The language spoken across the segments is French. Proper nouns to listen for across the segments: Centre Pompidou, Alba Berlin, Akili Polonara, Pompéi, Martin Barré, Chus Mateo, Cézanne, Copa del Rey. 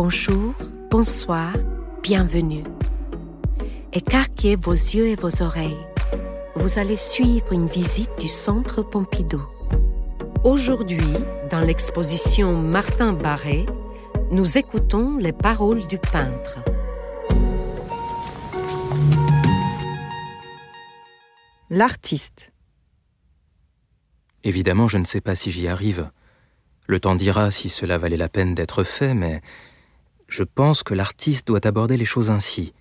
bonjour, bonsoir, bienvenue. Écarquez vos yeux et vos oreilles. Vous allez suivre une visite du Centre Pompidou. Aujourd'hui, dans l'exposition Martin Barré, nous écoutons les paroles du peintre. L'artiste. Évidemment, je ne sais pas si j'y arrive. Le temps dira si cela valait la peine d'être fait, mais je pense que l'artiste doit aborder les choses ainsi,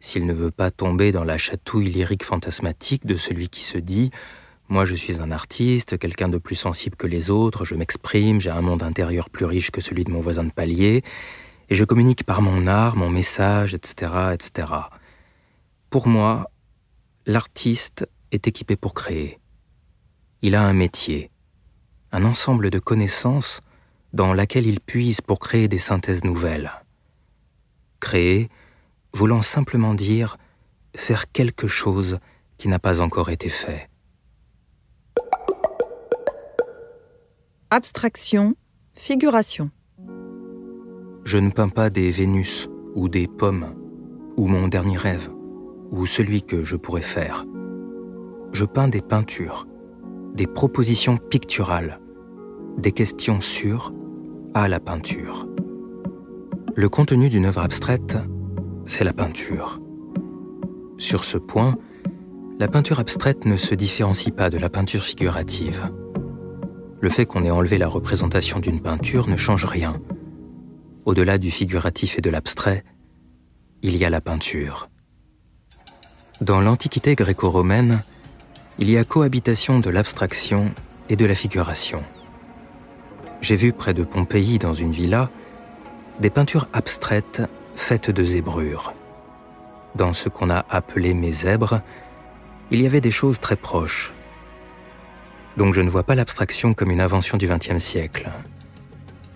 s'il ne veut pas tomber dans la chatouille lyrique fantasmatique de celui qui se dit « Moi, je suis un artiste, quelqu'un de plus sensible que les autres, je m'exprime, j'ai un monde intérieur plus riche que celui de mon voisin de palier, et je communique par mon art, mon message, etc. etc. » Pour moi, l'artiste est équipé pour créer. Il a un métier, un ensemble de connaissances dans laquelle il puise pour créer des synthèses nouvelles. Créer, voulant simplement dire faire quelque chose qui n'a pas encore été fait. Abstraction, figuration. Je ne peins pas des Vénus ou des pommes, ou mon dernier rêve, ou celui que je pourrais faire. Je peins des peintures, des propositions picturales, des questions sûres à la peinture. Le contenu d'une œuvre abstraite, c'est la peinture. Sur ce point, la peinture abstraite ne se différencie pas de la peinture figurative. Le fait qu'on ait enlevé la représentation d'une peinture ne change rien. Au-delà du figuratif et de l'abstrait, il y a la peinture. Dans l'Antiquité gréco-romaine, il y a cohabitation de l'abstraction et de la figuration. J'ai vu près de Pompéi, dans une villa, des peintures abstraites faites de zébrures. Dans ce qu'on a appelé mes zèbres, il y avait des choses très proches. Donc je ne vois pas l'abstraction comme une invention du XXe siècle,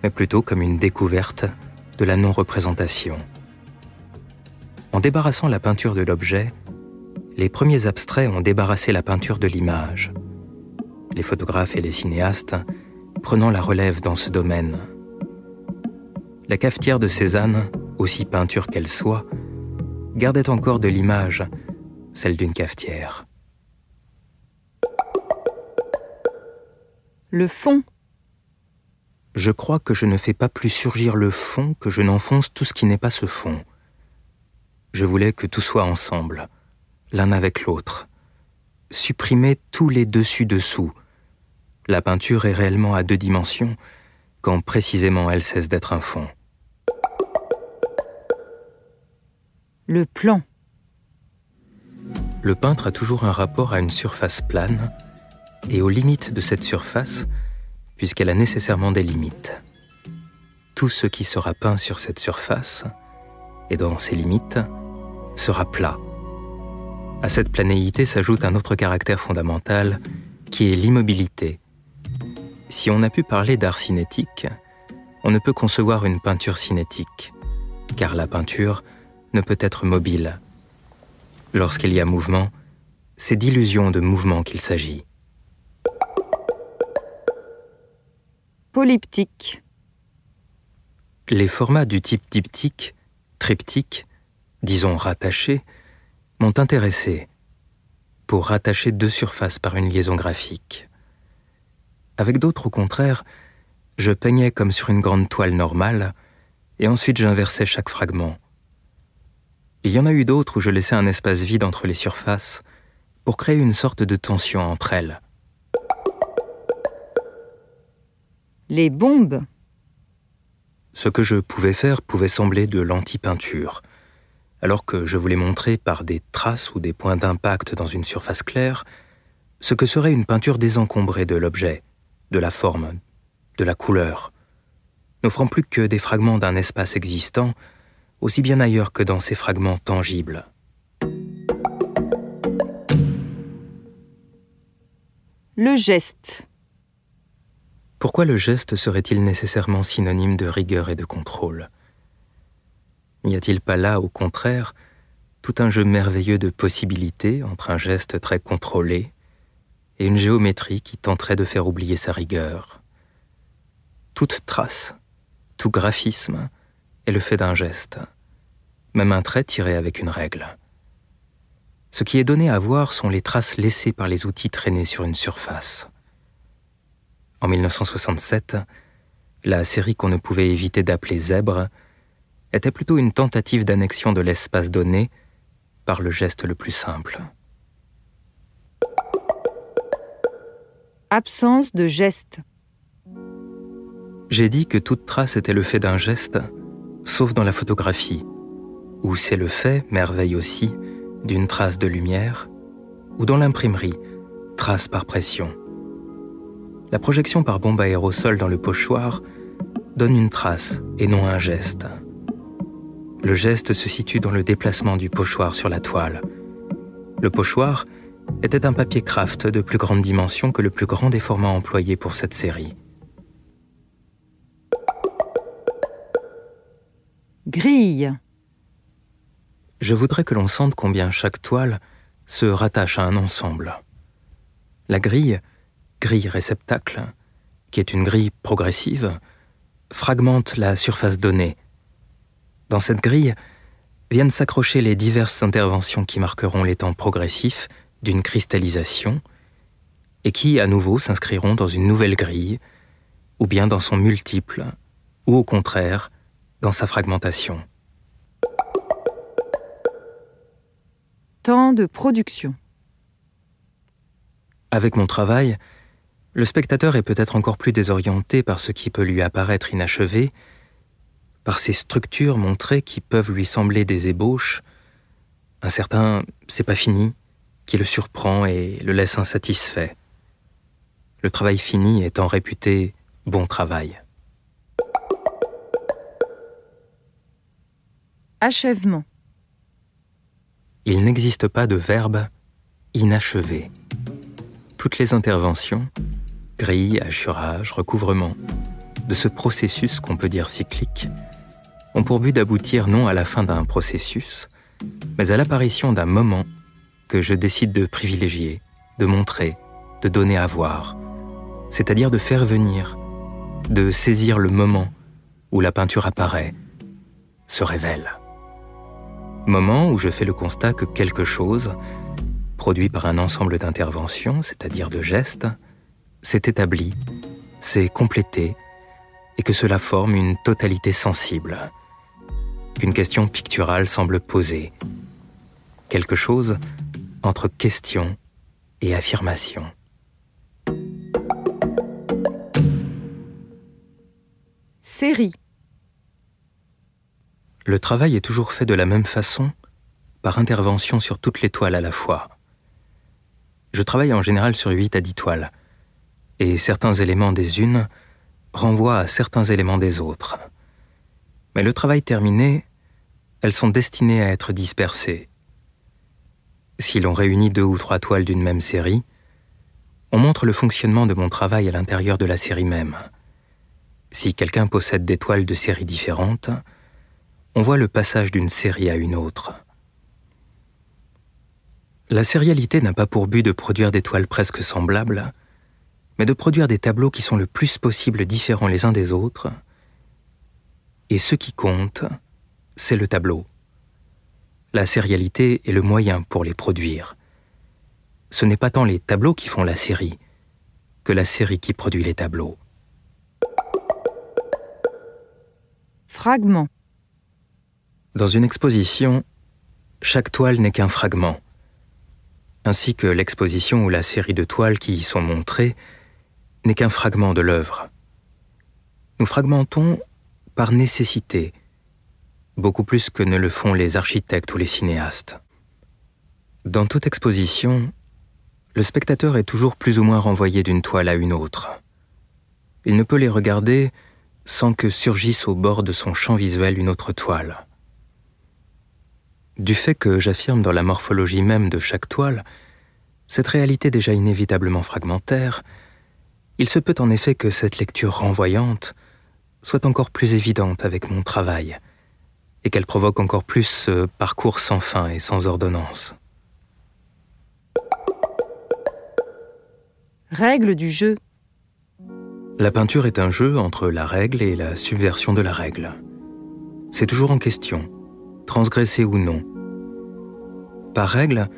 mais plutôt comme une découverte de la non-représentation. En débarrassant la peinture de l'objet, les premiers abstraits ont débarrassé la peinture de l'image. Les photographes et les cinéastes prenant la relève dans ce domaine. La cafetière de Cézanne, aussi peinture qu'elle soit, gardait encore de l'image, celle d'une cafetière. Le fond. Je crois que je ne fais pas plus surgir le fond que je n'enfonce tout ce qui n'est pas ce fond. Je voulais que tout soit ensemble, l'un avec l'autre. Supprimer tous les dessus-dessous. La peinture est réellement à deux dimensions, quand précisément elle cesse d'être un fond. Le plan. Le peintre a toujours un rapport à une surface plane et aux limites de cette surface, puisqu'elle a nécessairement des limites. Tout ce qui sera peint sur cette surface, et dans ses limites, sera plat. À cette planéité s'ajoute un autre caractère fondamental, qui est l'immobilité. Si on a pu parler d'art cinétique, on ne peut concevoir une peinture cinétique, car la peinture ne peut être mobile. Lorsqu'il y a mouvement, c'est d'illusions de mouvement qu'il s'agit. Polyptyque. Les formats du type diptyque, triptyque, disons rattachés, m'ont intéressé pour rattacher deux surfaces par une liaison graphique. Avec d'autres, au contraire, je peignais comme sur une grande toile normale et ensuite j'inversais chaque fragment. Il y en a eu d'autres où je laissais un espace vide entre les surfaces pour créer une sorte de tension entre elles. Les bombes. Ce que je pouvais faire pouvait sembler de l'anti-peinture, alors que je voulais montrer par des traces ou des points d'impact dans une surface claire ce que serait une peinture désencombrée de l'objet, de la forme, de la couleur, n'offrant plus que des fragments d'un espace existant, aussi bien ailleurs que dans ces fragments tangibles. Le geste. Pourquoi le geste serait-il nécessairement synonyme de rigueur et de contrôle ? N'y a-t-il pas là, au contraire, tout un jeu merveilleux de possibilités entre un geste très contrôlé et une géométrie qui tenterait de faire oublier sa rigueur ? Toute trace, tout graphisme est le fait d'un geste, même un trait tiré avec une règle. Ce qui est donné à voir sont les traces laissées par les outils traînés sur une surface. En 1967, la série qu'on ne pouvait éviter d'appeler Zèbre était plutôt une tentative d'annexion de l'espace donné par le geste le plus simple. Absence de geste. J'ai dit que toute trace était le fait d'un geste, sauf dans la photographie, où c'est le fait, merveille aussi, d'une trace de lumière, ou dans l'imprimerie, trace par pression. La projection par bombe à aérosol dans le pochoir donne une trace et non un geste. Le geste se situe dans le déplacement du pochoir sur la toile. Le pochoir était un papier kraft de plus grande dimension que le plus grand des formats employés pour cette série. Grille. Je voudrais que l'on sente combien chaque toile se rattache à un ensemble. La grille, grille réceptacle, qui est une grille progressive, fragmente la surface donnée. Dans cette grille viennent s'accrocher les diverses interventions qui marqueront les temps progressifs d'une cristallisation et qui, à nouveau, s'inscriront dans une nouvelle grille, ou bien dans son multiple, ou au contraire, dans sa fragmentation. Temps de production. Avec mon travail, le spectateur est peut-être encore plus désorienté par ce qui peut lui apparaître inachevé, par ces structures montrées qui peuvent lui sembler des ébauches, un certain « c'est pas fini » qui le surprend et le laisse insatisfait. Le travail fini étant réputé « bon travail ». Achèvement. Il n'existe pas de verbe inachevé. Toutes les interventions, grille, hachurage, recouvrement, de ce processus qu'on peut dire cyclique, ont pour but d'aboutir non à la fin d'un processus, mais à l'apparition d'un moment que je décide de privilégier, de montrer, de donner à voir, c'est-à-dire de faire venir, de saisir le moment où la peinture apparaît, se révèle. Moment où je fais le constat que quelque chose, produit par un ensemble d'interventions, c'est-à-dire de gestes, s'est établi, s'est complété, et que cela forme une totalité sensible, qu'une question picturale semble posée. Quelque chose entre question et affirmation. Série. Le travail est toujours fait de la même façon, par intervention sur toutes les toiles à la fois. Je travaille en général sur 8 à 10 toiles, et certains éléments des unes renvoient à certains éléments des autres. Mais le travail terminé, elles sont destinées à être dispersées. Si l'on réunit 2 ou 3 toiles d'une même série, on montre le fonctionnement de mon travail à l'intérieur de la série même. Si quelqu'un possède des toiles de séries différentes, on voit le passage d'une série à une autre. La sérialité n'a pas pour but de produire des toiles presque semblables, mais de produire des tableaux qui sont le plus possible différents les uns des autres. Et ce qui compte, c'est le tableau. La sérialité est le moyen pour les produire. Ce n'est pas tant les tableaux qui font la série, que la série qui produit les tableaux. Fragments. Dans une exposition, chaque toile n'est qu'un fragment, ainsi que l'exposition ou la série de toiles qui y sont montrées n'est qu'un fragment de l'œuvre. Nous fragmentons par nécessité, beaucoup plus que ne le font les architectes ou les cinéastes. Dans toute exposition, le spectateur est toujours plus ou moins renvoyé d'une toile à une autre. Il ne peut les regarder sans que surgisse au bord de son champ visuel une autre toile. Du fait que j'affirme dans la morphologie même de chaque toile, cette réalité déjà inévitablement fragmentaire, il se peut en effet que cette lecture renvoyante soit encore plus évidente avec mon travail, et qu'elle provoque encore plus ce parcours sans fin et sans ordonnance. Règle du jeu. La peinture est un jeu entre la règle et la subversion de la règle. C'est toujours en question, transgressée ou non. Par règle,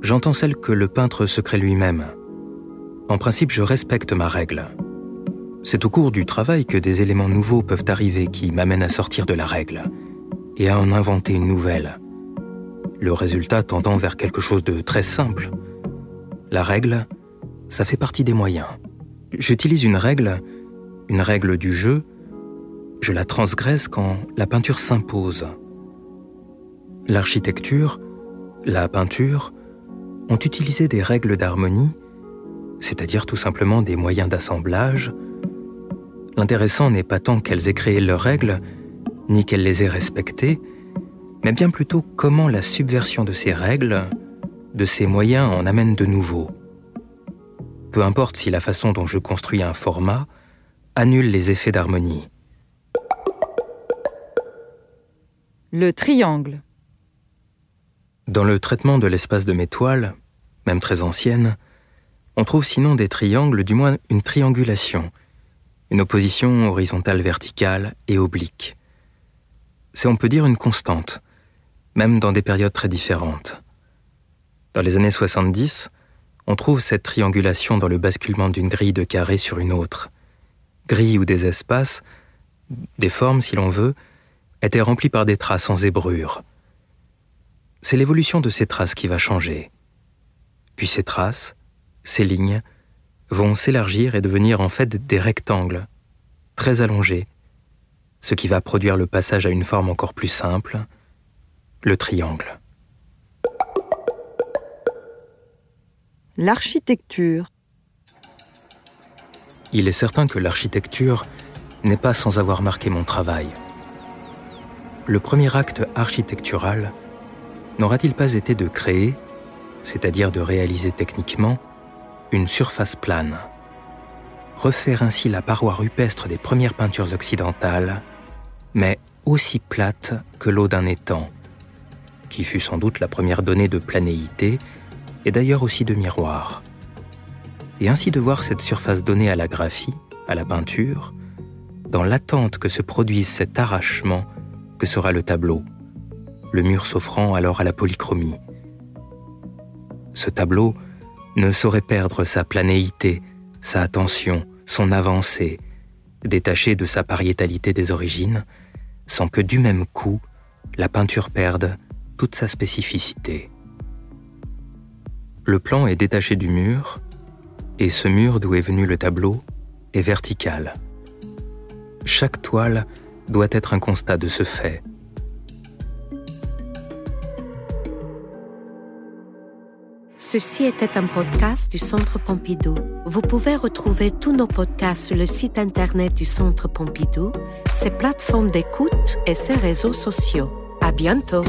j'entends celle que le peintre se crée lui-même. En principe, je respecte ma règle. C'est au cours du travail que des éléments nouveaux peuvent arriver qui m'amènent à sortir de la règle et à en inventer une nouvelle. Le résultat tendant vers quelque chose de très simple. La règle, ça fait partie des moyens. J'utilise une règle du jeu, je la transgresse quand la peinture s'impose. L'architecture, la peinture, ont utilisé des règles d'harmonie, c'est-à-dire tout simplement des moyens d'assemblage. L'intéressant n'est pas tant qu'elles aient créé leurs règles, ni qu'elles les aient respectées, mais bien plutôt comment la subversion de ces règles, de ces moyens en amène de nouveau. Peu importe si la façon dont je construis un format annule les effets d'harmonie. Le triangle. Dans le traitement de l'espace de mes toiles, même très anciennes, on trouve sinon des triangles, du moins une triangulation, une opposition horizontale, verticale et oblique. C'est, on peut dire, une constante, même dans des périodes très différentes. Dans les années 70, on trouve cette triangulation dans le basculement d'une grille de carré sur une autre. Grille où des espaces, des formes si l'on veut, étaient remplis par des traces en zébrure. C'est l'évolution de ces traces qui va changer. Puis ces traces, ces lignes, vont s'élargir et devenir en fait des rectangles, très allongés, ce qui va produire le passage à une forme encore plus simple, le triangle. L'architecture. Il est certain que l'architecture n'est pas sans avoir marqué mon travail. Le premier acte architectural n'aura-t-il pas été de créer, c'est-à-dire de réaliser techniquement, une surface plane, refaire ainsi la paroi rupestre des premières peintures occidentales, mais aussi plate que l'eau d'un étang, qui fut sans doute la première donnée de planéité et d'ailleurs aussi de miroir. Et ainsi de voir cette surface donnée à la graphie, à la peinture, dans l'attente que se produise cet arrachement que sera le tableau, le mur s'offrant alors à la polychromie. Ce tableau ne saurait perdre sa planéité, sa attention, son avancée, détaché de sa pariétalité des origines, sans que du même coup, la peinture perde toute sa spécificité. Le plan est détaché du mur, et ce mur d'où est venu le tableau est vertical. Chaque toile doit être un constat de ce fait. Ceci était un podcast du Centre Pompidou. Vous pouvez retrouver tous nos podcasts sur le site internet du Centre Pompidou, ses plateformes d'écoute et ses réseaux sociaux. À bientôt!